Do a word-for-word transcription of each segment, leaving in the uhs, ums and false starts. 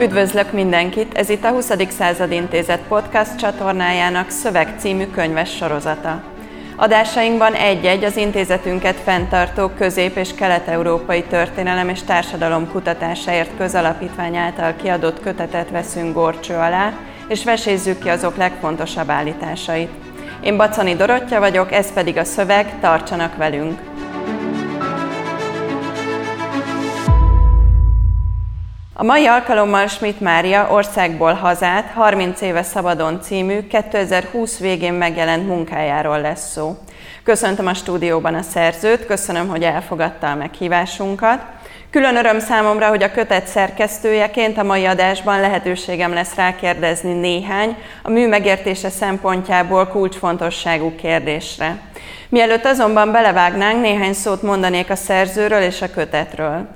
Üdvözlök mindenkit! Ez itt a huszadik század intézet podcast csatornájának Szöveg című könyves sorozata. Adásainkban egy-egy az intézetünket fenntartó közép- és kelet-európai történelem és társadalom kutatásáért közalapítvány által kiadott kötetet veszünk górcső alá, és vesézzük ki azok legfontosabb állításait. Én Baczoni Dorottya vagyok, ez pedig a Szöveg, tartsanak velünk! A mai alkalommal Schmidt Mária Országból Hazát, harminc éve szabadon című, kétezer-húsz végén megjelent munkájáról lesz szó. Köszöntöm a stúdióban a szerzőt, köszönöm, hogy elfogadta a meghívásunkat. Külön öröm számomra, hogy a kötet szerkesztőjeként a mai adásban lehetőségem lesz rákérdezni néhány a mű megértése szempontjából kulcsfontosságú kérdésre. Mielőtt azonban belevágnánk, néhány szót mondanék a szerzőről és a kötetről.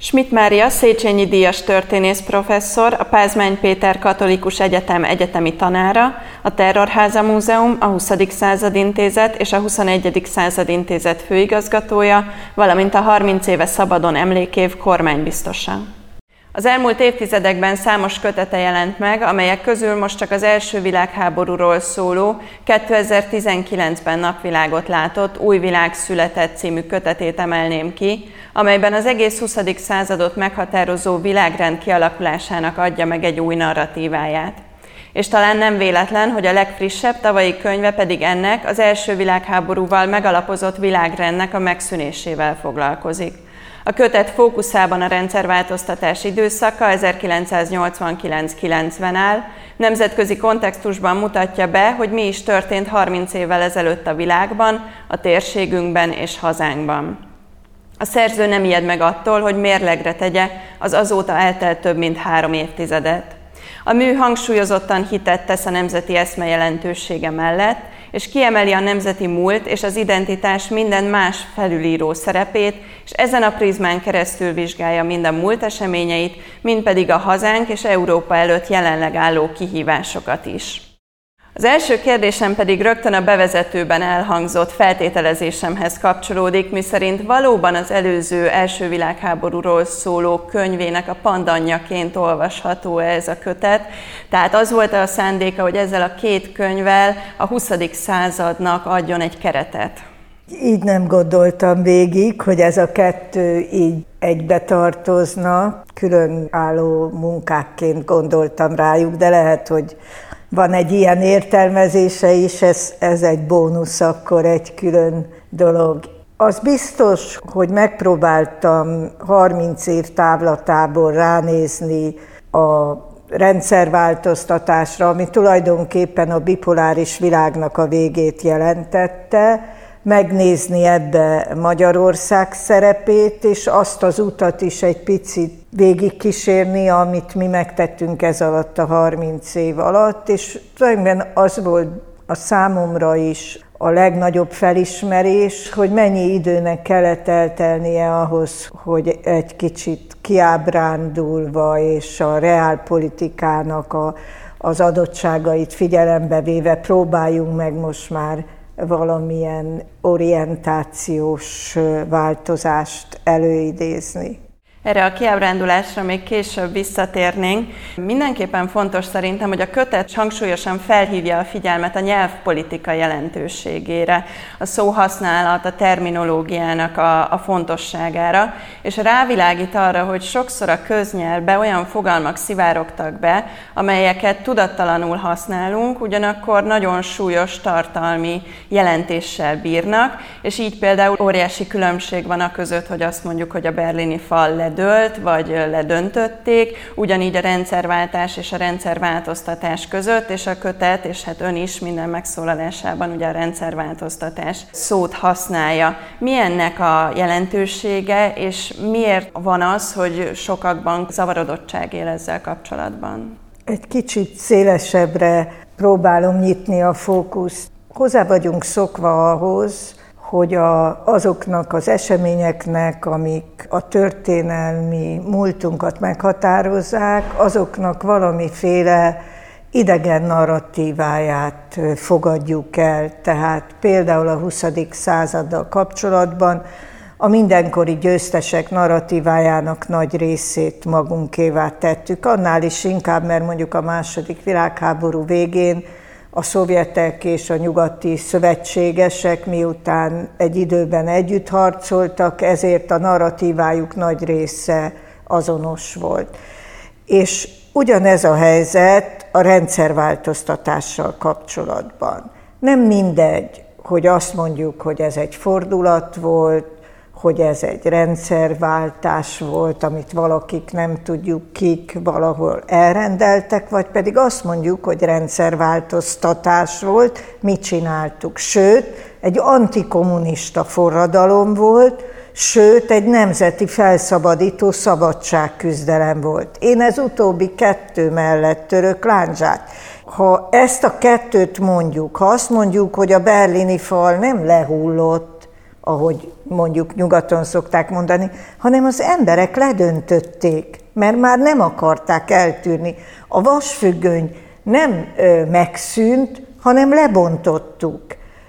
Schmidt Mária Széchenyi díjas történész professzor, a Pázmány Péter Katolikus Egyetem egyetemi tanára, a Terrorháza Múzeum, a huszadik század intézet és a huszonegyedik század intézet főigazgatója, valamint a harminc éve szabadon emlékév kormánybiztosa. Az elmúlt évtizedekben számos kötete jelent meg, amelyek közül most csak az első világháborúról szóló, kétezer-tizenkilencben napvilágot látott Új világ született című kötetét emelném ki, amelyben az egész huszadik századot meghatározó világrend kialakulásának adja meg egy új narratíváját. És talán nem véletlen, hogy a legfrissebb tavalyi könyve pedig ennek, az első világháborúval megalapozott világrendnek a megszűnésével foglalkozik. A kötet fókuszában a rendszerváltoztatás időszaka ezerkilencszáznyolcvankilenc-kilencven áll, nemzetközi kontextusban mutatja be, hogy mi is történt harminc évvel ezelőtt a világban, a térségünkben és hazánkban. A szerző nem ijed meg attól, hogy mérlegre tegye az azóta eltelt több mint három évtizedet. A mű hangsúlyozottan hitet tesz a nemzeti eszme jelentősége mellett, és kiemeli a nemzeti múlt és az identitás minden más felülíró szerepét, és ezen a prizmán keresztül vizsgálja mind a múlt eseményeit, mind pedig a hazánk és Európa előtt jelenleg álló kihívásokat is. Az első kérdésem pedig rögtön a bevezetőben elhangzott feltételezésemhez kapcsolódik, miszerint valóban az előző első világháborúról szóló könyvének a pandannyaként olvasható ez a kötet. Tehát az volt a szándéka, hogy ezzel a két könyvvel a huszadik századnak adjon egy keretet. Így nem gondoltam végig, hogy ez a kettő így egybe tartozna. Különálló munkákként gondoltam rájuk, de lehet, hogy van egy ilyen értelmezése is, ez, ez egy bónusz, akkor egy külön dolog. Az biztos, hogy megpróbáltam harminc év távlatából ránézni a rendszerváltoztatásra, ami tulajdonképpen a bipoláris világnak a végét jelentette, megnézni ebbe Magyarország szerepét, és azt az utat is egy picit végigkísérni, amit mi megtettünk ez alatt a harminc év alatt, és tulajdonképpen az volt a számomra is a legnagyobb felismerés, hogy mennyi időnek kellett eltelnie ahhoz, hogy egy kicsit kiábrándulva és a reálpolitikának a, az adottságait figyelembe véve próbáljunk meg most már valamilyen orientációs változást előidézni. Erre a kiábrándulásra még később visszatérnénk. Mindenképpen fontos szerintem, hogy a kötet hangsúlyosan felhívja a figyelmet a nyelvpolitika jelentőségére, a szóhasználat, a terminológiának a, a fontosságára, és rávilágít arra, hogy sokszor a köznyelvbe olyan fogalmak szivárogtak be, amelyeket tudattalanul használunk, ugyanakkor nagyon súlyos tartalmi jelentéssel bírnak, és így például óriási különbség van a között, hogy azt mondjuk, hogy a berlini fal ledőlt, vagy ledöntötték, ugyanígy a rendszerváltás és a rendszerváltoztatás között, és a kötet, és hát ön is minden megszólalásában ugye a rendszerváltoztatás szót használja. Mi ennek a jelentősége, és miért van az, hogy sokakban zavarodottság él ezzel kapcsolatban? Egy kicsit szélesebbre próbálom nyitni a fókuszt. Hozzá vagyunk szokva ahhoz, hogy a, azoknak az eseményeknek, amik a történelmi múltunkat meghatározzák, azoknak valamiféle idegen narratíváját fogadjuk el. Tehát például a huszadik századdal kapcsolatban a mindenkori győztesek narratívájának nagy részét magunkévá tettük. Annál is inkább, mert mondjuk a második világháború végén a szovjetek és a nyugati szövetségesek miután egy időben együtt harcoltak, ezért a narratívájuk nagy része azonos volt. És ugyanez a helyzet a rendszerváltoztatással kapcsolatban. Nem mindegy, hogy azt mondjuk, hogy ez egy fordulat volt, hogy ez egy rendszerváltás volt, amit valakik, nem tudjuk kik, valahol elrendeltek, vagy pedig azt mondjuk, hogy rendszerváltoztatás volt, mi csináltuk. Sőt, egy antikommunista forradalom volt, sőt, egy nemzeti felszabadító szabadságküzdelem volt. Én ez utóbbi kettő mellett török lándzsát. Ha ezt a kettőt mondjuk, ha azt mondjuk, hogy a berlini fal nem lehullott, ahogy mondjuk nyugaton szokták mondani, hanem az emberek ledöntötték, mert már nem akarták eltűrni. A vasfüggöny nem ö, megszűnt, hanem lebontottuk.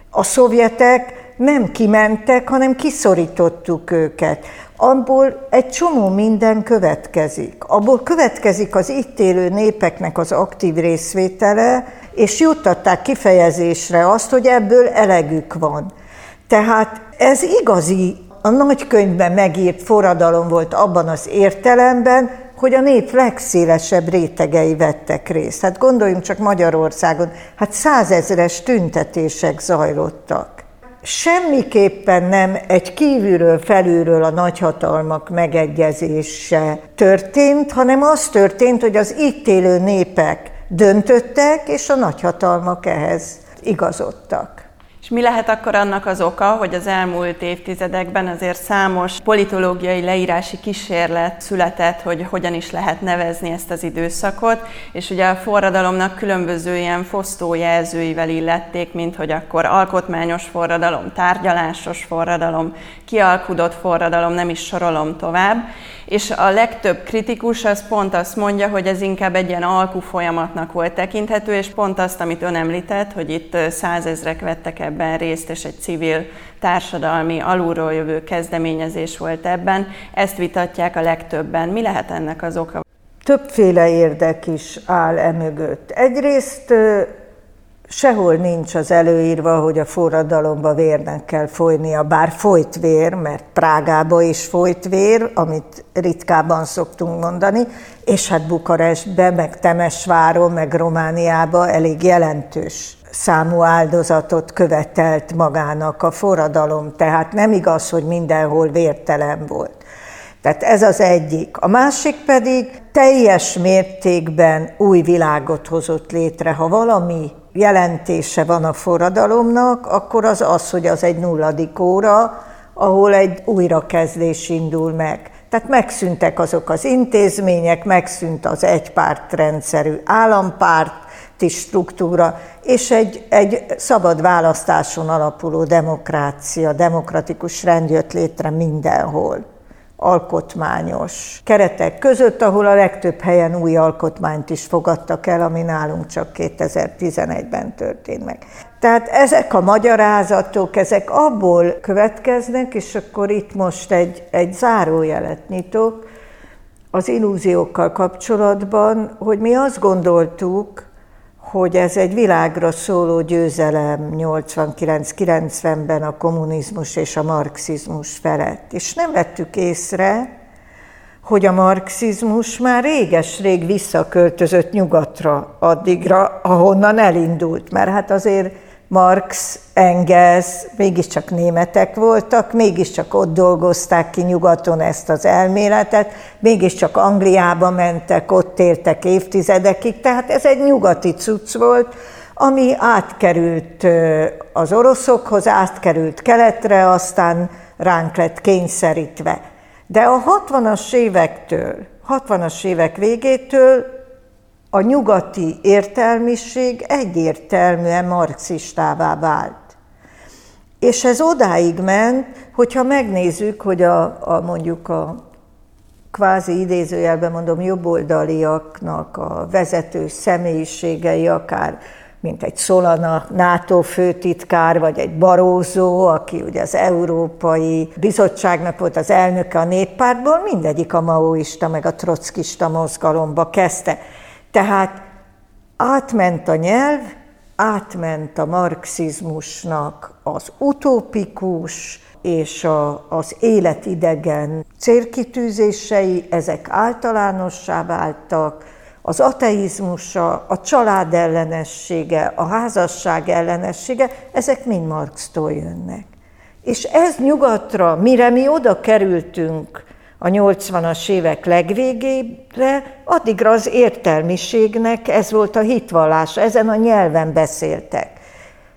A szovjetek nem kimentek, hanem kiszorítottuk őket. Abból egy csomó minden következik. Abból következik az itt élő népeknek az aktív részvétele, és juttatták kifejezésre azt, hogy ebből elegük van. Tehát ez igazi, a nagykönyvben megírt forradalom volt abban az értelemben, hogy a nép legszélesebb rétegei vettek részt. Hát gondoljunk csak Magyarországon, hát százezres tüntetések zajlottak. Semmiképpen nem egy kívülről, felülről a nagyhatalmak megegyezése történt, hanem az történt, hogy az itt élő népek döntöttek, és a nagyhatalmak ehhez igazodtak. És mi lehet akkor annak az oka, hogy az elmúlt évtizedekben azért számos politológiai leírási kísérlet született, hogy hogyan is lehet nevezni ezt az időszakot, és ugye a forradalomnak különböző ilyen fosztójelzőivel illették, mint hogy akkor alkotmányos forradalom, tárgyalásos forradalom, kialkudott forradalom, nem is sorolom tovább. És a legtöbb kritikus az pont azt mondja, hogy ez inkább egy ilyen alkú folyamatnak volt tekinthető, és pont azt, amit ön említett, hogy itt százezrek vettek ebben részt, és egy civil társadalmi alulról jövő kezdeményezés volt ebben. Ezt vitatják a legtöbben. Mi lehet ennek az oka? Többféle érdek is áll emögött. Egyrészt sehol nincs az előírva, hogy a forradalomba vérnek kell folynia, bár folyt vér, mert Prágába is folyt vér, amit ritkában szoktunk mondani, és hát Bukarestbe, meg Temesváron, meg Romániába elég jelentős számú áldozatot követelt magának a forradalom, tehát nem igaz, hogy mindenhol vértelen volt. Tehát ez az egyik. A másik pedig teljes mértékben új világot hozott létre. Ha valami jelentése van a forradalomnak, akkor az az, hogy az egy nulladik óra, ahol egy újrakezdés indul meg. Tehát megszűntek azok az intézmények, megszűnt az egypártrendszerű állampárti struktúra, és egy, egy szabad választáson alapuló demokrácia, demokratikus rend jött létre mindenhol. Alkotmányos keretek között, ahol a legtöbb helyen új alkotmányt is fogadtak el, ami nálunk csak kétezer-tizenegyben történt meg. Tehát ezek a magyarázatok, ezek abból következnek, és akkor itt most egy, egy zárójelet nyitok az illúziókkal kapcsolatban, hogy mi azt gondoltuk, hogy ez egy világra szóló győzelem nyolcvankilenc-kilencvenben a kommunizmus és a marxizmus felett. És nem vettük észre, hogy a marxizmus már réges-rég visszaköltözött nyugatra addigra, ahonnan elindult. Mert hát azért Marx, Engels mégiscsak németek voltak, mégiscsak ott dolgozták ki nyugaton ezt az elméletet, mégiscsak Angliába mentek, ott éltek évtizedekig, tehát ez egy nyugati cucc volt, ami átkerült az oroszokhoz, átkerült keletre, aztán ránk lett kényszerítve. De a hatvanas évektől, hatvanas évek végétől a nyugati értelmiség egyértelműen marxistává vált. És ez odáig ment, hogyha megnézzük, hogy a, a mondjuk a kvázi idézőjelben mondom jobboldaliaknak a vezető személyiségei, akár mint egy Solana NATO főtitkár, vagy egy Barózó, aki ugye az Európai Bizottságnak volt az elnöke a néppártból, mindegyik a maoista meg a trockista mozgalomba kezdte. Tehát átment a nyelv, átment a marxizmusnak az utópikus és a, az életidegen célkitűzései, ezek általánossá váltak, az ateizmusa, a család ellenessége, a házasság ellenessége, ezek mind Marxtól jönnek. És ez nyugatra, mire mi oda kerültünk a nyolcvanas évek legvégére, addigra az értelmiségnek ez volt a hitvallása, ezen a nyelven beszéltek.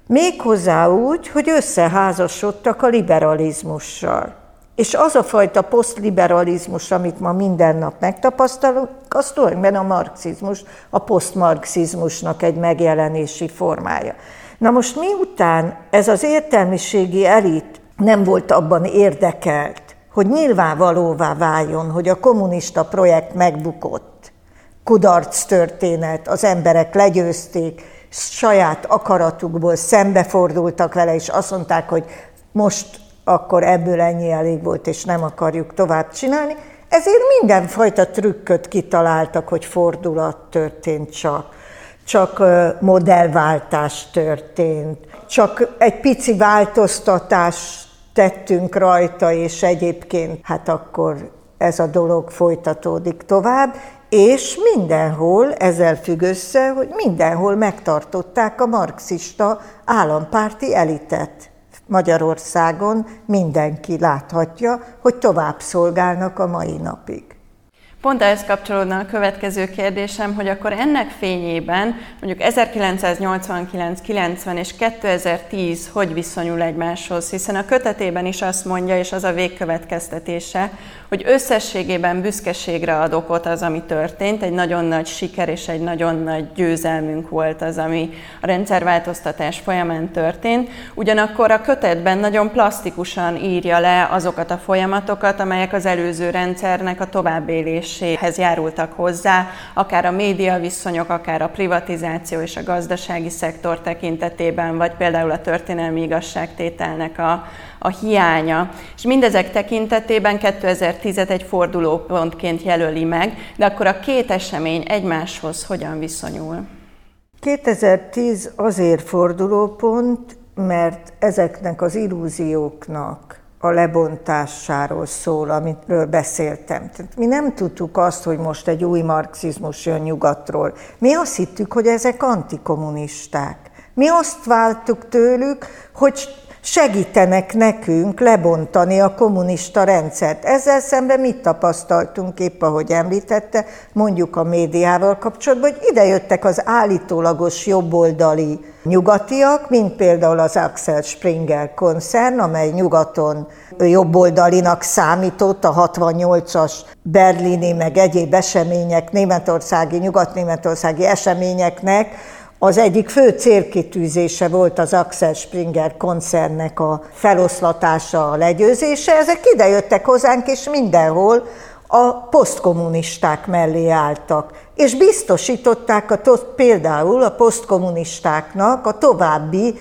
Méghozzá úgy, hogy összeházasodtak a liberalizmussal. És az a fajta posztliberalizmus, amit ma minden nap megtapasztalunk, az tulajdonképpen a marxizmus, a posztmarxizmusnak egy megjelenési formája. Na most miután ez az értelmiségi elit nem volt abban érdekelt, hogy nyilvánvalóvá váljon, hogy a kommunista projekt megbukott, kudarc történet, az emberek legyőzték, saját akaratukból szembefordultak vele, és azt mondták, hogy most akkor ebből ennyi elég volt, és nem akarjuk tovább csinálni. Ezért mindenfajta trükköt kitaláltak, hogy fordulat történt csak, csak modellváltás történt, csak egy pici változtatás tettünk rajta, és egyébként hát akkor ez a dolog folytatódik tovább, és mindenhol, ezzel függ össze, hogy mindenhol megtartották a marxista állampárti elitet. Magyarországon mindenki láthatja, hogy tovább szolgálnak a mai napig. Pont ehhez kapcsolódna a következő kérdésem, hogy akkor ennek fényében mondjuk ezerkilencszáznyolcvankilenc kilencven és kétezer-tíz hogy viszonyul egymáshoz, hiszen a kötetében is azt mondja, és az a végkövetkeztetése, hogy összességében büszkeségre ad okot az, ami történt, egy nagyon nagy siker és egy nagyon nagy győzelmünk volt az, ami a rendszerváltoztatás folyamán történt. Ugyanakkor a kötetben nagyon plasztikusan írja le azokat a folyamatokat, amelyek az előző rendszernek a továbbéléséhez járultak hozzá, akár a média viszonyok, akár a privatizáció és a gazdasági szektor tekintetében, vagy például a történelmi igazságtételnek a a hiánya. És mindezek tekintetében kétezer-tízet egy fordulópontként jelöli meg, de akkor a két esemény egymáshoz hogyan viszonyul? kétezer-tíz azért fordulópont, mert ezeknek az illúzióknak a lebontásáról szól, amiről beszéltem. Mi nem tudtuk azt, hogy most egy új marxizmus jön nyugatról. Mi azt hittük, hogy ezek antikommunisták. Mi azt vártuk tőlük, hogy segítenek nekünk lebontani a kommunista rendszert. Ezzel szemben mit tapasztaltunk épp, ahogy említette, mondjuk a médiával kapcsolatban, hogy ide jöttek az állítólagos jobboldali nyugatiak, mint például az Axel Springer koncern, amely nyugaton jobboldalinak számított a hatvannyolcas berlini meg egyéb események, németországi, nyugat-németországi eseményeknek, az egyik fő célkitűzése volt az Axel Springer koncernnek a feloszlatása, a legyőzése. Ezek idejöttek hozzánk, és mindenhol a posztkommunisták mellé álltak. És biztosították a, például a posztkommunistáknak a további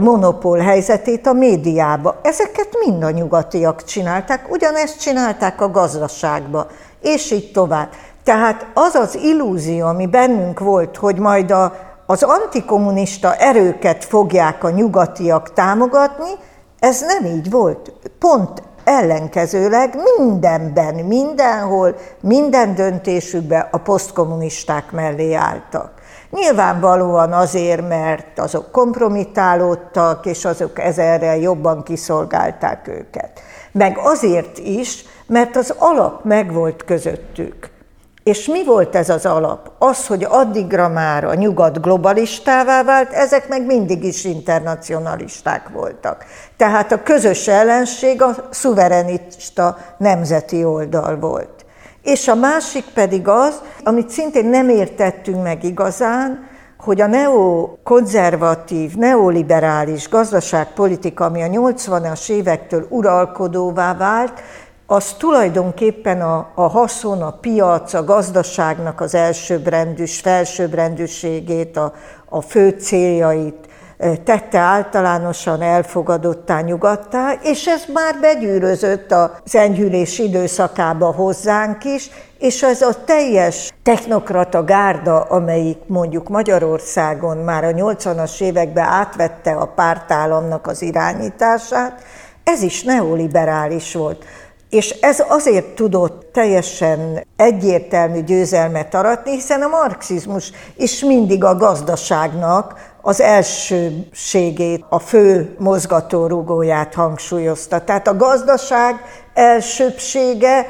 monopól helyzetét a médiába. Ezeket mind a nyugatiak csinálták, ugyanezt csinálták a gazdaságba, és így tovább. Tehát az az illúzió, ami bennünk volt, hogy majd a az antikommunista erőket fogják a nyugatiak támogatni, ez nem így volt. Pont ellenkezőleg mindenben, mindenhol, minden döntésükben a posztkommunisták mellé álltak. Nyilvánvalóan azért, mert azok kompromitálódtak, és azok ezerrel jobban kiszolgálták őket. Meg azért is, mert az alap megvolt közöttük. És mi volt ez az alap? Az, hogy addigra már a nyugat globalistává vált, ezek meg mindig is internacionalisták voltak. Tehát a közös ellenség a szuverenista nemzeti oldal volt. És a másik pedig az, amit szintén nem értettünk meg igazán, hogy a neokonzervatív, neoliberális gazdaságpolitika, ami a nyolcvanas évektől uralkodóvá vált, az tulajdonképpen a, a haszon, a piac, a gazdaságnak az elsőbbrendűs, felsőbbrendűségét, a, a fő céljait tette általánosan elfogadottá, nyugodtá, és ez már begyűrözött az enyhülés időszakába hozzánk is, és ez a teljes technokrata gárda, amelyik mondjuk Magyarországon már a nyolcvanas években átvette a pártállamnak az irányítását, ez is neoliberális volt. És ez azért tudott teljesen egyértelmű győzelmet aratni, hiszen a marxizmus is mindig a gazdaságnak az elsőségét, a fő mozgatórugóját hangsúlyozta. Tehát a gazdaság elsőbsége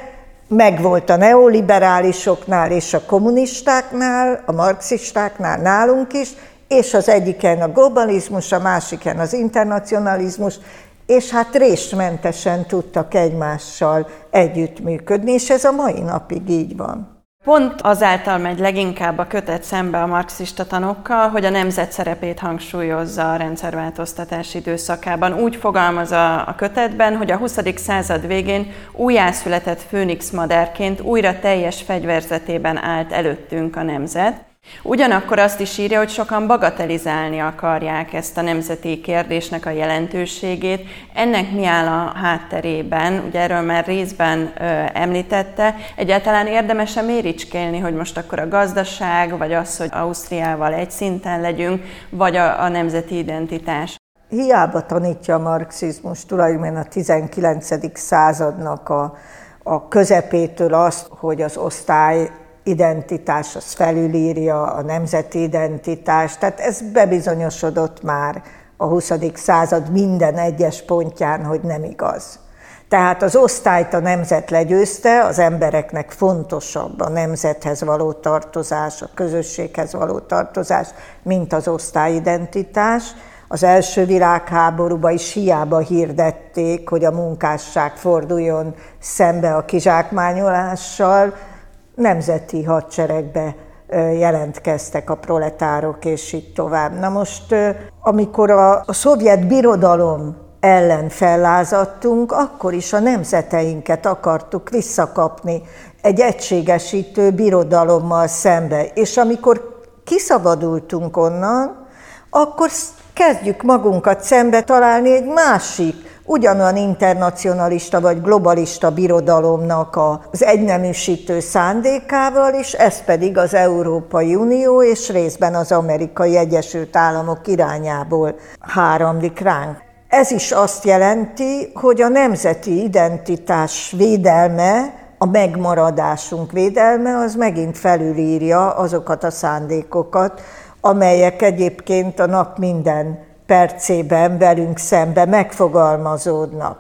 megvolt a neoliberálisoknál és a kommunistáknál, a marxistáknál, nálunk is, és az egyiken a globalizmus, a másiken az internacionalizmus, és hát résmentesen tudtak egymással együttműködni, és ez a mai napig így van. Pont azáltal megy leginkább a kötet szembe a marxista tanokkal, hogy a nemzet szerepét hangsúlyozza a rendszerváltoztatás időszakában. Úgy fogalmaz a kötetben, hogy a huszadik század végén újjászületett főnix madárként újra teljes fegyverzetében állt előttünk a nemzet. Ugyanakkor azt is írja, hogy sokan bagatelizálni akarják ezt a nemzeti kérdésnek a jelentőségét. Ennek mi áll a hátterében, ugye erről már részben ö, említette, egyáltalán érdemes-e méricskélni, hogy most akkor a gazdaság, vagy az, hogy Ausztriával egy szinten legyünk, vagy a, a nemzeti identitás? Hiába tanítja a marxizmus tulajdonképpen a tizenkilencedik századnak a, a közepétől azt, hogy az osztály identitás, az felülírja a nemzeti identitást, tehát ez bebizonyosodott már a huszadik század minden egyes pontján, hogy nem igaz. Tehát az osztályt a nemzet legyőzte, az embereknek fontosabb a nemzethez való tartozás, a közösséghez való tartozás, mint az osztályidentitás. Az első világháborúban is hiába hirdették, hogy a munkásság forduljon szembe a kizsákmányolással, nemzeti hadseregbe jelentkeztek a proletárok, és így tovább. Na most, amikor a, a szovjet birodalom ellen fellázadtunk, akkor is a nemzeteinket akartuk visszakapni egy egységesítő birodalommal szembe. És amikor kiszabadultunk onnan, akkor kezdjük magunkat szembe találni egy másik, ugyanolyan internacionalista vagy globalista birodalomnak az egyneműsítő szándékával, és ez pedig az Európai Unió és részben az Amerikai Egyesült Államok irányából háramlik ránk. Ez is azt jelenti, hogy a nemzeti identitás védelme, a megmaradásunk védelme, az megint felülírja azokat a szándékokat, amelyek egyébként a nap minden percében velünk szembe megfogalmazódnak.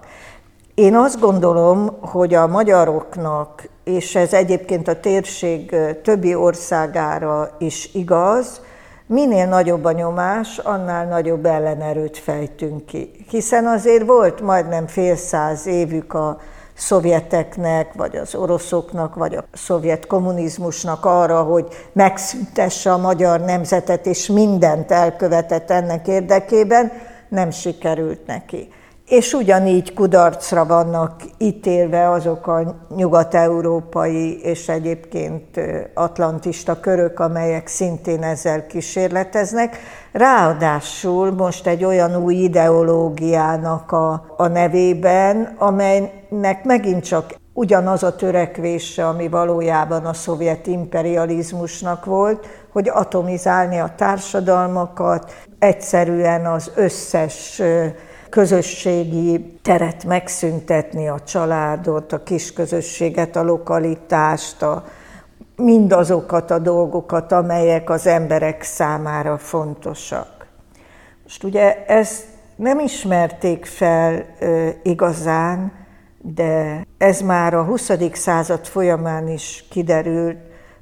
Én azt gondolom, hogy a magyaroknak, és ez egyébként a térség többi országára is igaz, minél nagyobb a nyomás, annál nagyobb ellenerőt fejtünk ki. Hiszen azért volt majdnem fél száz évük a szovjeteknek, vagy az oroszoknak, vagy a szovjet kommunizmusnak arra, hogy megszüntesse a magyar nemzetet, és mindent elkövetett ennek érdekében, nem sikerült neki. És ugyanígy kudarcra vannak ítélve azok a nyugat-európai és egyébként atlantista körök, amelyek szintén ezzel kísérleteznek. Ráadásul most egy olyan új ideológiának a, a nevében, amelynek megint csak ugyanaz a törekvése, ami valójában a szovjet imperializmusnak volt, hogy atomizálni a társadalmakat, egyszerűen az összes közösségi teret megszüntetni, a családot, a kisközösséget, a lokalitást, a, mindazokat a dolgokat, amelyek az emberek számára fontosak. Most ugye ezt nem ismerték fel ö, igazán, de ez már a huszadik század folyamán is kiderült,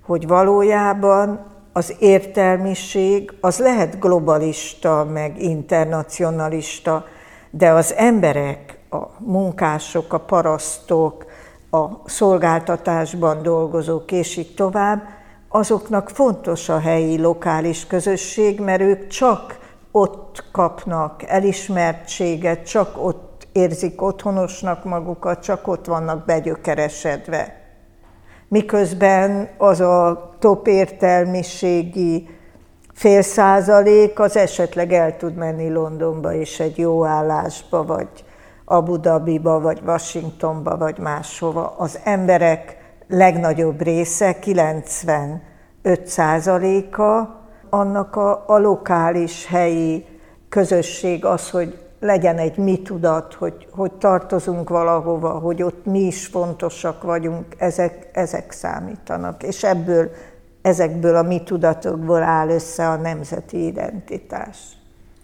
hogy valójában az értelmiség az lehet globalista, meg internacionalista, de az emberek, a munkások, a parasztok, a szolgáltatásban dolgozók és így tovább, azoknak fontos a helyi lokális közösség, mert ők csak ott kapnak elismertséget, csak ott érzik otthonosnak magukat, csak ott vannak begyökeresedve. Miközben az a top értelmiségi fél százalék az esetleg el tud menni Londonba és egy jó állásba, vagy Abu Dhabiba, vagy Washingtonba, vagy máshova. Az emberek legnagyobb része, kilencvenöt százaléka, annak a, a lokális helyi közösség az, hogy legyen egy mi tudat, hogy, hogy tartozunk valahova, hogy ott mi is fontosak vagyunk, ezek, ezek számítanak. És ebből, ezekből a mi tudatokból áll össze a nemzeti identitás.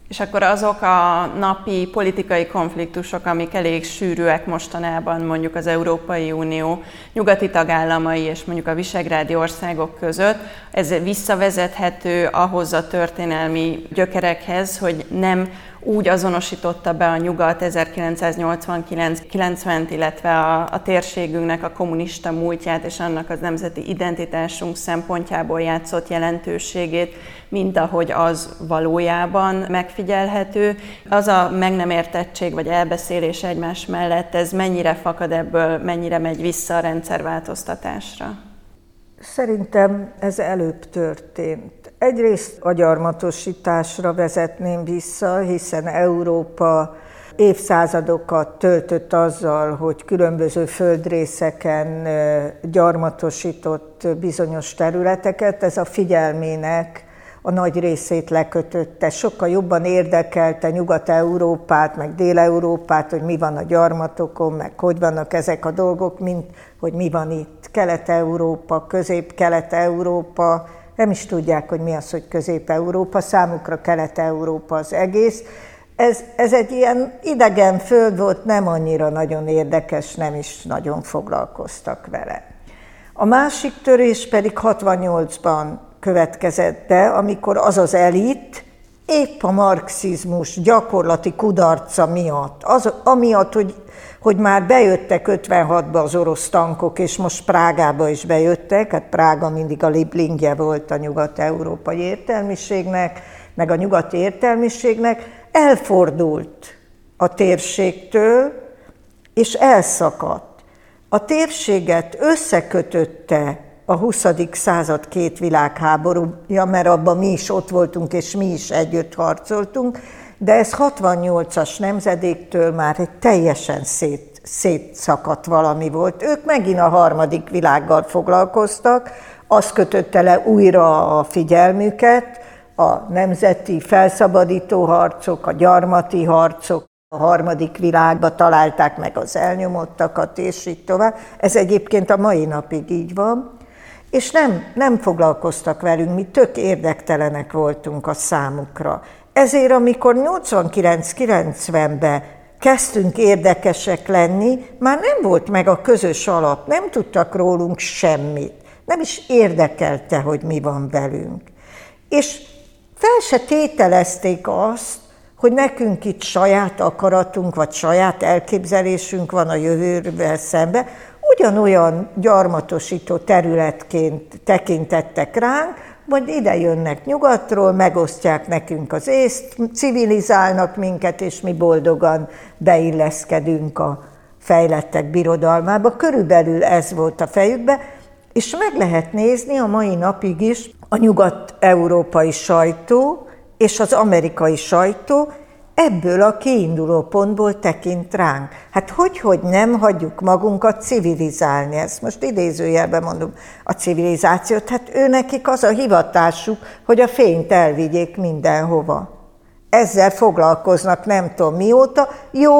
És akkor azok a napi politikai konfliktusok, amik elég sűrűek mostanában, mondjuk az Európai Unió nyugati tagállamai és mondjuk a visegrádi országok között, ez visszavezethető ahhoz a történelmi gyökerekhez, hogy nem úgy azonosította be a nyugat ezerkilencszáznyolcvankilenc-kilencven, illetve a, a térségünknek a kommunista múltját és annak az nemzeti identitásunk szempontjából játszott jelentőségét, mint ahogy az valójában megfigyelhető. Az a meg nem értettség vagy elbeszélés egymás mellett, ez mennyire fakad ebből, mennyire megy vissza a rendszerváltoztatásra? Szerintem ez előbb történt. Egyrészt a gyarmatosításra vezetném vissza, hiszen Európa évszázadokat töltött azzal, hogy különböző földrészeken gyarmatosított bizonyos területeket. Ez a figyelmének a nagy részét lekötötte. Sokkal jobban érdekelte Nyugat-Európát, meg Dél-Európát, hogy mi van a gyarmatokon, meg hogy vannak ezek a dolgok, mint hogy mi van itt. Kelet-Európa, Közép-Kelet-Európa, nem is tudják, hogy mi az, hogy Közép-Európa, számukra Kelet-Európa az egész. Ez, ez egy ilyen idegen föld volt, nem annyira nagyon érdekes, nem is nagyon foglalkoztak vele. A másik törés pedig hatvannyolcban következett be, amikor az az elit épp a marxizmus gyakorlati kudarca miatt, az, amiatt, hogy, hogy már bejöttek ötvenhatba az orosz tankok, és most Prágába is bejöttek, hát Prága mindig a liblingje volt a nyugat-európai értelmiségnek, meg a nyugati értelmiségnek, elfordult a térségtől, és elszakadt. A térséget összekötötte a huszadik század két világháborúja, mert abban mi is ott voltunk, és mi is együtt harcoltunk, de ez hatvannyolcas nemzedéktől már egy teljesen szét, szétszakadt valami volt. Ők megint a harmadik világgal foglalkoztak, az kötötte le újra a figyelmüket, a nemzeti felszabadító harcok, a gyarmati harcok, a harmadik világba találták meg az elnyomottakat, és így tovább. Ez egyébként a mai napig így van. És nem, nem foglalkoztak velünk, mi tök érdektelenek voltunk a számukra. Ezért, amikor nyolcvankilenc-kilencvenben kezdtünk érdekesek lenni, már nem volt meg a közös alap, nem tudtak rólunk semmit. Nem is érdekelte, hogy mi van velünk. És fel se tételezték azt, hogy nekünk itt saját akaratunk, vagy saját elképzelésünk van a jövővel szemben, ugyanolyan gyarmatosító területként tekintettek ránk, majd ide jönnek nyugatról, megosztják nekünk az észt, civilizálnak minket, és mi boldogan beilleszkedünk a fejlettek birodalmába. Körülbelül ez volt a fejükbe, és meg lehet nézni a mai napig is a nyugat-európai sajtó és az amerikai sajtó, ebből a kiinduló pontból tekint ránk. Hát hogy, hogy nem hagyjuk magunkat civilizálni, ezt most idézőjelben mondom, a civilizációt, hát őnekik az a hivatásuk, hogy a fényt elvigyék mindenhova. Ezzel foglalkoznak nem tudom mióta. Jó,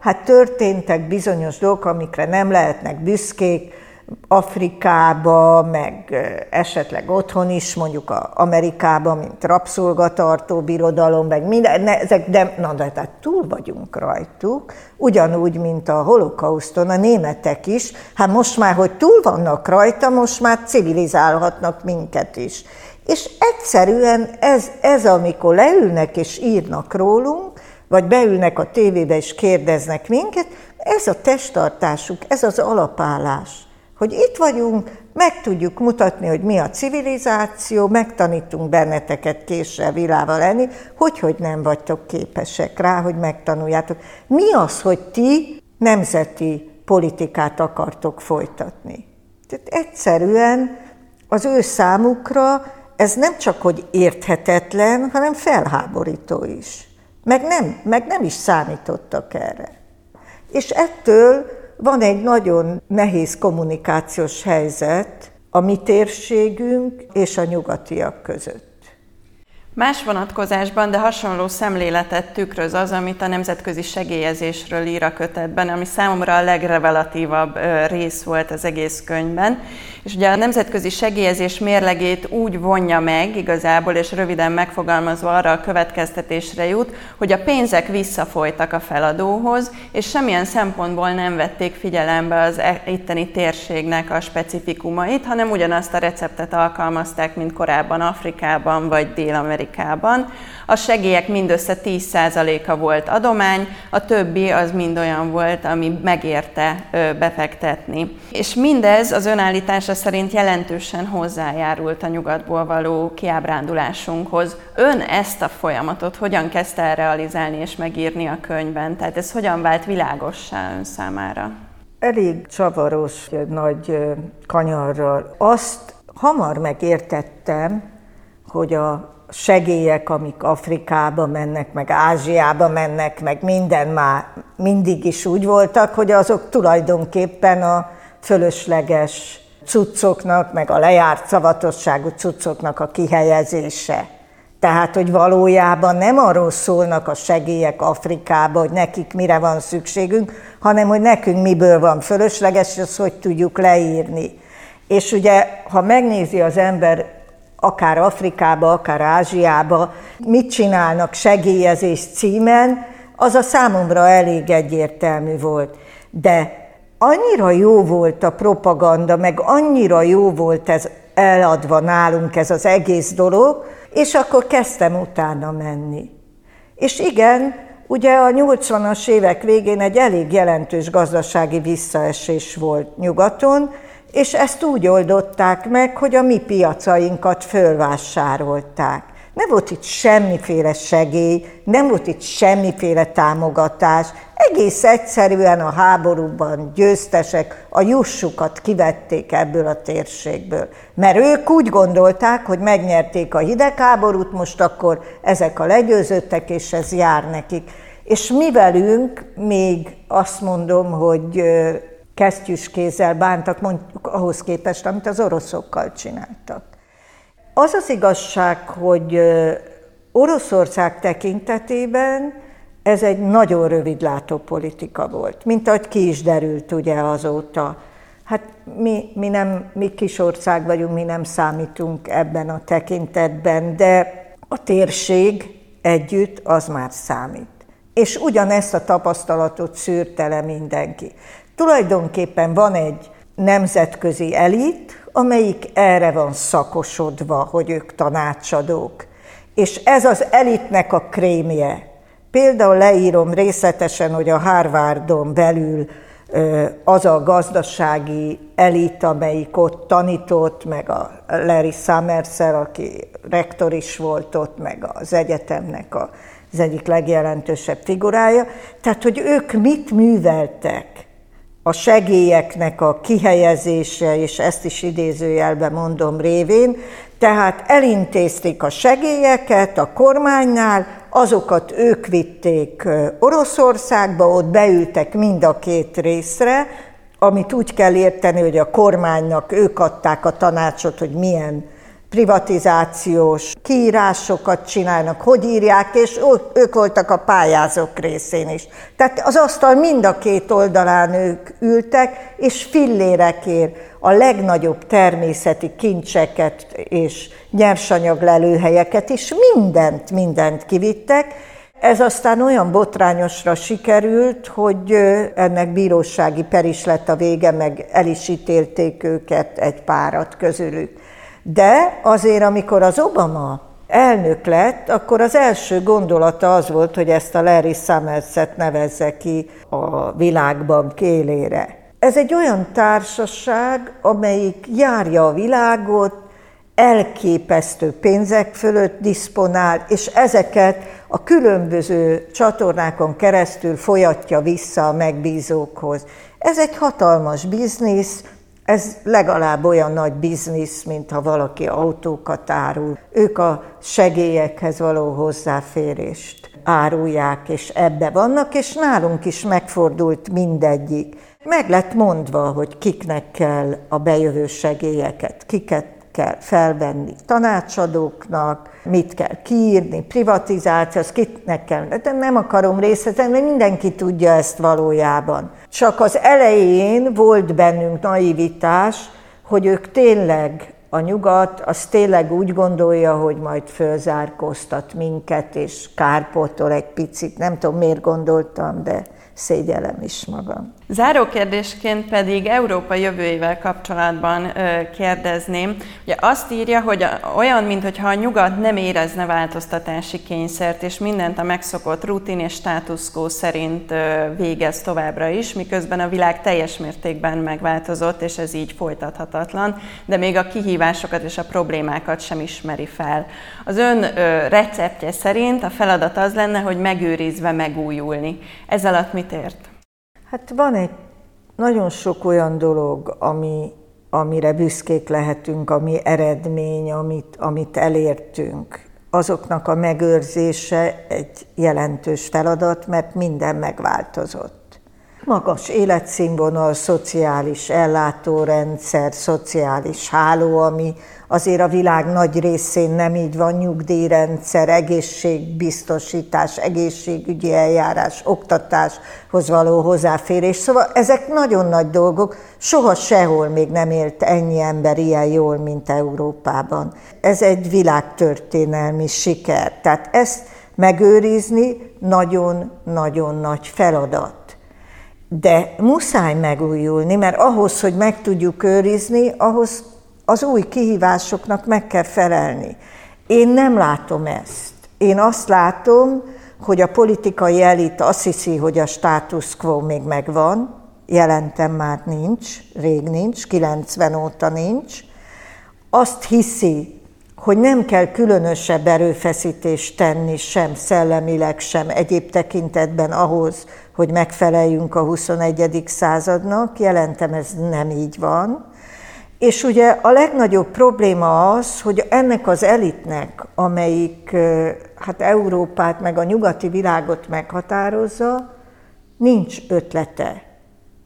hát történtek bizonyos dolgok, amikre nem lehetnek büszkék, Afrikába, meg esetleg otthon is, mondjuk a Amerikában, mint rabszolgatartó birodalom, meg minden, ne, ezek, de, na, de tehát túl vagyunk rajtuk, ugyanúgy, mint a holokauszton a németek is, hát most már, hogy túl vannak rajta, most már civilizálhatnak minket is. És egyszerűen ez, ez amikor leülnek és írnak rólunk, vagy beülnek a tévébe és kérdeznek minket, ez a testtartásuk, ez az alapállás, hogy itt vagyunk, meg tudjuk mutatni, hogy mi a civilizáció, megtanítunk benneteket késsel, vilával lenni, hogy, hogy nem vagytok képesek rá, hogy megtanuljátok. Mi az, hogy ti nemzeti politikát akartok folytatni? Tehát egyszerűen az ő számukra ez nem csak hogy érthetetlen, hanem felháborító is. Meg nem, meg nem is számítottak erre. És ettől van egy nagyon nehéz kommunikációs helyzet a mi térségünk és a nyugatiak között. Más vonatkozásban, de hasonló szemléletet tükröz az, amit a nemzetközi segélyezésről ír a kötetben, ami számomra a legrevelatívabb rész volt az egész könyvben. És ugye a nemzetközi segélyezés mérlegét úgy vonja meg igazából, és röviden megfogalmazva arra a következtetésre jut, hogy a pénzek visszafolytak a feladóhoz, és semmilyen szempontból nem vették figyelembe az itteni térségnek a specifikumait, hanem ugyanazt a receptet alkalmazták, mint korábban Afrikában vagy Dél-Amerikában. A segélyek mindössze tíz százaléka volt adomány, a többi az mind olyan volt, ami megérte befektetni. És mindez az önállítása szerint jelentősen hozzájárult a nyugatból való kiábrándulásunkhoz. Ön ezt a folyamatot hogyan kezdte el realizálni és megírni a könyvben? Tehát ez hogyan vált világossá ön számára? Elég csavaros nagy kanyarral. Azt hamar megértettem, hogy a segélyek, amik Afrikába mennek, meg Ázsiába mennek, meg minden már mindig is úgy voltak, hogy azok tulajdonképpen a fölösleges cuccoknak, meg a lejárt szavatosságú cuccoknak a kihelyezése. Tehát, hogy valójában nem arról szólnak a segélyek Afrikába, hogy nekik mire van szükségünk, hanem hogy nekünk miből van fölösleges, és azt hogy tudjuk leírni. És ugye, ha megnézi az ember, akár Afrikába, akár Ázsiába, mit csinálnak segélyezés címen, az a számomra elég egyértelmű volt. De annyira jó volt a propaganda, meg annyira jó volt ez eladva nálunk ez az egész dolog, és akkor kezdtem utána menni. És igen, ugye a nyolcvanas évek végén egy elég jelentős gazdasági visszaesés volt nyugaton, és ezt úgy oldották meg, hogy a mi piacainkat fölvásárolták. Nem volt itt semmiféle segély, nem volt itt semmiféle támogatás. Egész egyszerűen a háborúban győztesek a jussukat kivették ebből a térségből. Mert ők úgy gondolták, hogy megnyerték a hidegháborút, most akkor ezek a legyőzöttek, és ez jár nekik. És mi velünk még azt mondom, hogy kesztyűskézzel bántak, mondjuk ahhoz képest, amit az oroszokkal csináltak. Az az igazság, hogy Oroszország tekintetében ez egy nagyon rövidlátó politika volt, mint ahogy ki is derült ugye azóta. Hát mi, mi, nem, mi kis ország vagyunk, mi nem számítunk ebben a tekintetben, de a térség együtt az már számít. És ugyanezt a tapasztalatot szűrte le mindenki. Tulajdonképpen van egy nemzetközi elit, amelyik erre van szakosodva, hogy ők tanácsadók. És ez az elitnek a krémje. Például leírom részletesen, hogy a Harvardon belül az a gazdasági elit, amelyik ott tanított, meg a Larry Summers-el, aki rektor is volt ott, meg az egyetemnek az egyik legjelentősebb figurája. Tehát, hogy ők mit műveltek? A segélyeknek a kihelyezése, és ezt is idézőjelben mondom révén, tehát elintézték a segélyeket a kormánynál, azokat ők vitték Oroszországba, ott beültek mind a két részre, amit úgy kell érteni, hogy a kormánynak ők adták a tanácsot, hogy milyen privatizációs kiírásokat csinálnak, hogy írják, és ők voltak a pályázók részén is. Tehát az asztal mind a két oldalán ők ültek, és fillérekért a legnagyobb természeti kincseket és nyersanyaglelőhelyeket is mindent, mindent kivittek. Ez aztán olyan botrányosra sikerült, hogy ennek bírósági per is lett a vége, meg el is ítélték őket egy párat közülük. De azért, amikor az Obama elnök lett, akkor az első gondolata az volt, hogy ezt a Larry Summers-et nevezze ki a világbank élére. Ez egy olyan társaság, amelyik járja a világot, elképesztő pénzek fölött diszponál, és ezeket a különböző csatornákon keresztül folyatja vissza a megbízókhoz. Ez egy hatalmas biznisz, Ez legalább olyan nagy biznisz, mint ha valaki autókat árul. Ők a segélyekhez való hozzáférést árulják, és ebbe vannak, és nálunk is megfordult mindegyik. Meg lett mondva, hogy kiknek kell a bejövő segélyeket, kiket kell felvenni tanácsadóknak, mit kell kiírni, privatizáció, az kitnek kell, de nem akarom részletezni, mert mindenki tudja ezt valójában. Csak az elején volt bennünk naivitás, hogy ők tényleg, a nyugat, az tényleg úgy gondolja, hogy majd fölzárkóztat minket, és kárpótol egy picit, nem tudom miért gondoltam, de szégyellem is magam. Záró kérdésként pedig Európa jövőjével kapcsolatban kérdezném. Ugye azt írja, hogy olyan, mintha a nyugat nem érezne változtatási kényszert, és mindent a megszokott rutin és státuszkó szerint végez továbbra is, miközben a világ teljes mértékben megváltozott, és ez így folytathatatlan, de még a kihívásokat és a problémákat sem ismeri fel. Az ön receptje szerint a feladat az lenne, hogy megőrizve megújulni. Ez alatt mit ért? Hát van egy nagyon sok olyan dolog, ami, amire büszkék lehetünk, ami eredmény, amit, amit elértünk. Azoknak a megőrzése egy jelentős feladat, mert minden megváltozott. Magas életszínvonal, szociális ellátórendszer, szociális háló, ami azért a világ nagy részén nem így van, nyugdíjrendszer, egészségbiztosítás, egészségügyi eljárás, oktatáshoz való hozzáférés. Szóval ezek nagyon nagy dolgok, soha sehol még nem élt ennyi ember ilyen jól, mint Európában. Ez egy világtörténelmi siker, tehát ezt megőrizni nagyon-nagyon nagy feladat. De muszáj megújulni, mert ahhoz, hogy meg tudjuk őrizni, ahhoz az új kihívásoknak meg kell felelni. Én nem látom ezt. Én azt látom, hogy a politikai elit azt hiszi, hogy a status quo még megvan, jelentem már nincs, rég nincs, kilencven óta nincs. Azt hiszi, hogy nem kell különösebb erőfeszítést tenni sem szellemileg, sem egyéb tekintetben ahhoz, hogy megfeleljünk a huszonegyedik századnak, jelentem ez nem így van. És ugye a legnagyobb probléma az, hogy ennek az elitnek, amelyik hát Európát meg a nyugati világot meghatározza, nincs ötlete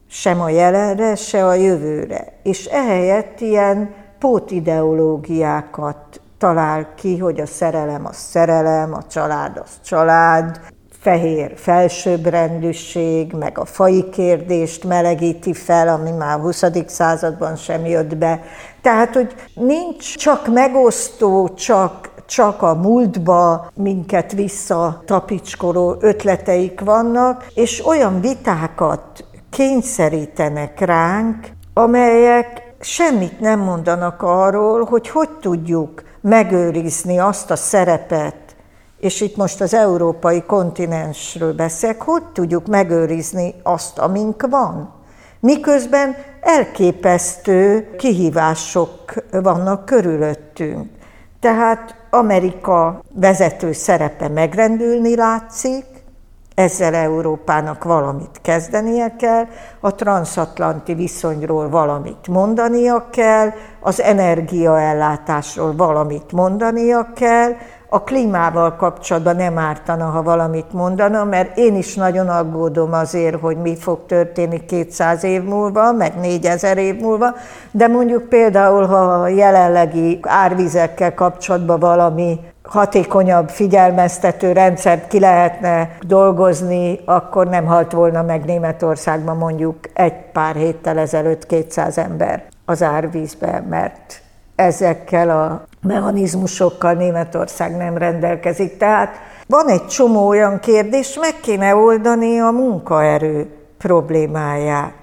sem a jelenre, se a jövőre. És ehelyett ilyen pótideológiákat talál ki, hogy a szerelem az szerelem, a család az család, fehér felsőbbrendűség, meg a faji kérdést melegíti fel, ami már a huszadik században sem jött be. Tehát, hogy nincs csak megosztó, csak, csak a múltba minket visszatapicskoló ötleteik vannak, és olyan vitákat kényszerítenek ránk, amelyek semmit nem mondanak arról, hogy hogy tudjuk megőrizni azt a szerepet, és itt most az európai kontinensről beszélek, hogy tudjuk megőrizni azt, amink van. Miközben elképesztő kihívások vannak körülöttünk. Tehát Amerika vezető szerepe megrendülni látszik, ezzel Európának valamit kezdenie kell, a transatlanti viszonyról valamit mondania kell, az energiaellátásról valamit mondania kell, a klímával kapcsolatban nem ártana, ha valamit mondana, mert én is nagyon aggódom azért, hogy mi fog történni kétszáz év múlva, meg négyezer év múlva, de mondjuk például, ha a jelenlegi árvizekkel kapcsolatban valami hatékonyabb figyelmeztető rendszert ki lehetne dolgozni, akkor nem halt volna meg Németországban mondjuk egy pár héttel ezelőtt kétszáz ember az árvízbe, mert ezekkel a mechanizmusokkal Németország nem rendelkezik. Tehát van egy csomó olyan kérdés, meg kéne oldani a munkaerő problémáját.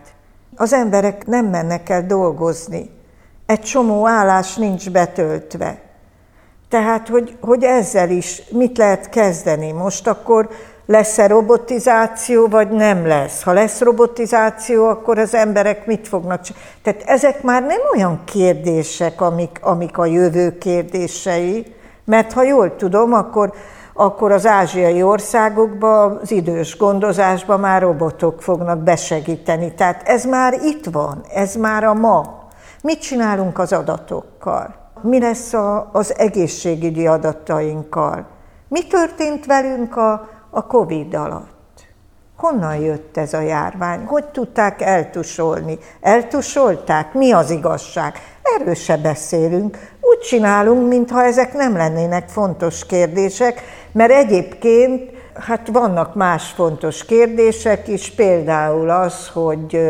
Az emberek nem mennek el dolgozni. Egy csomó állás nincs betöltve. Tehát, hogy, hogy ezzel is mit lehet kezdeni? Most akkor lesz-e robotizáció, vagy nem lesz? Ha lesz robotizáció, akkor az emberek mit fognak csinálni? Tehát ezek már nem olyan kérdések, amik, amik a jövő kérdései, mert ha jól tudom, akkor, akkor az ázsiai országokban, az idős gondozásban már robotok fognak besegíteni. Tehát ez már itt van, ez már a ma. Mit csinálunk az adatokkal? Mi lesz a, az egészségügyi adatainkkal? Mi történt velünk a, a Covid alatt? Honnan jött ez a járvány? Hogy tudták eltusolni? Eltusolták? Mi az igazság? Erről se beszélünk. Úgy csinálunk, mintha ezek nem lennének fontos kérdések, mert egyébként hát vannak más fontos kérdések is, például az, hogy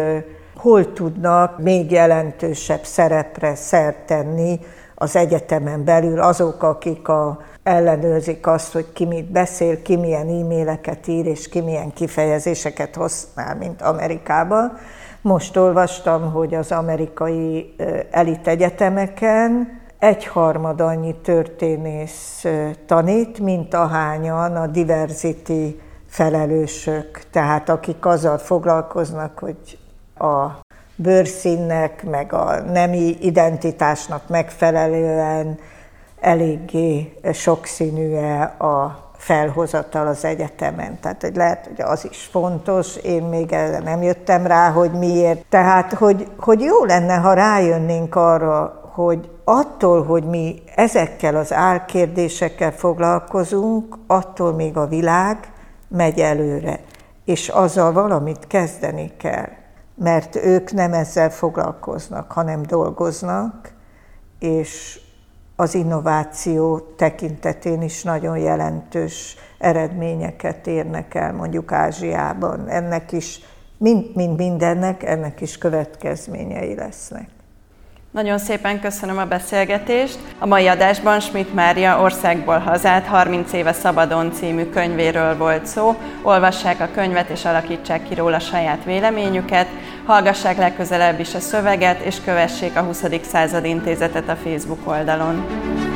hol tudnak még jelentősebb szerepre szert tenni az egyetemen belül azok, akik a, ellenőrzik azt, hogy ki mit beszél, ki milyen e-maileket ír, és ki milyen kifejezéseket használ, mint Amerikában. Most olvastam, hogy az amerikai elit egyetemeken egyharmad annyi történész tanít, mint ahányan a diversity felelősök, tehát akik azzal foglalkoznak, hogy a bőrszínnek, meg a nemi identitásnak megfelelően eléggé sokszínű-e a felhozatal az egyetemen. Tehát hogy lehet, hogy az is fontos, én még erre nem jöttem rá, hogy miért. Tehát, hogy, hogy jó lenne, ha rájönnénk arra, hogy attól, hogy mi ezekkel az álkérdésekkel foglalkozunk, attól még a világ megy előre, és azzal valamit kezdeni kell, mert ők nem ezzel foglalkoznak, hanem dolgoznak, és az innováció tekintetén is nagyon jelentős eredményeket érnek el, mondjuk Ázsiában. Ennek is, mint, mint mindennek, ennek is következményei lesznek. Nagyon szépen köszönöm a beszélgetést. A mai adásban Schmidt Mária Országból Hazát harminc éve szabadon című könyvéről volt szó. Olvassák a könyvet és alakítsák ki róla saját véleményüket. Hallgassák legközelebb is a szöveget és kövessék a huszadik század intézetet a Facebook oldalon.